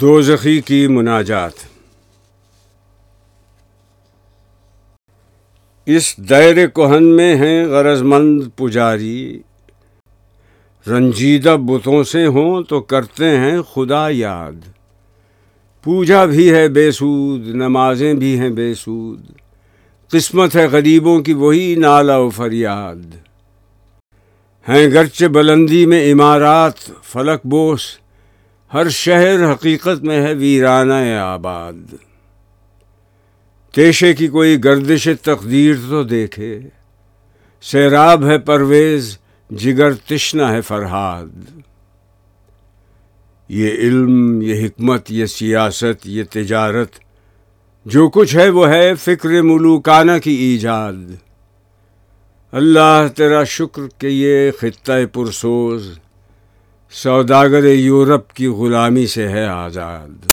دوزخی کی مناجات۔ اس دائرے کوہن میں ہیں غرض مند پجاری، رنجیدہ بتوں سے ہوں تو کرتے ہیں خدا یاد۔ پوجا بھی ہے بے سود، نمازیں بھی ہیں بے سود، قسمت ہے غریبوں کی وہی نالہ و فریاد۔ ہیں گرچہ بلندی میں عمارات فلک بوس، ہر شہر حقیقت میں ہے ویرانہ آباد۔ تیشے کی کوئی گردش تقدیر تو دیکھے، سیراب ہے پرویز، جگر تشنا ہے فرہاد۔ یہ علم، یہ حکمت، یہ سیاست، یہ تجارت، جو کچھ ہے وہ ہے فکر ملوکانہ کی ایجاد۔ اللہ تیرا شکر کہ یہ خطۂ پرسوز سوداگر یورپ کی غلامی سے ہے آزاد۔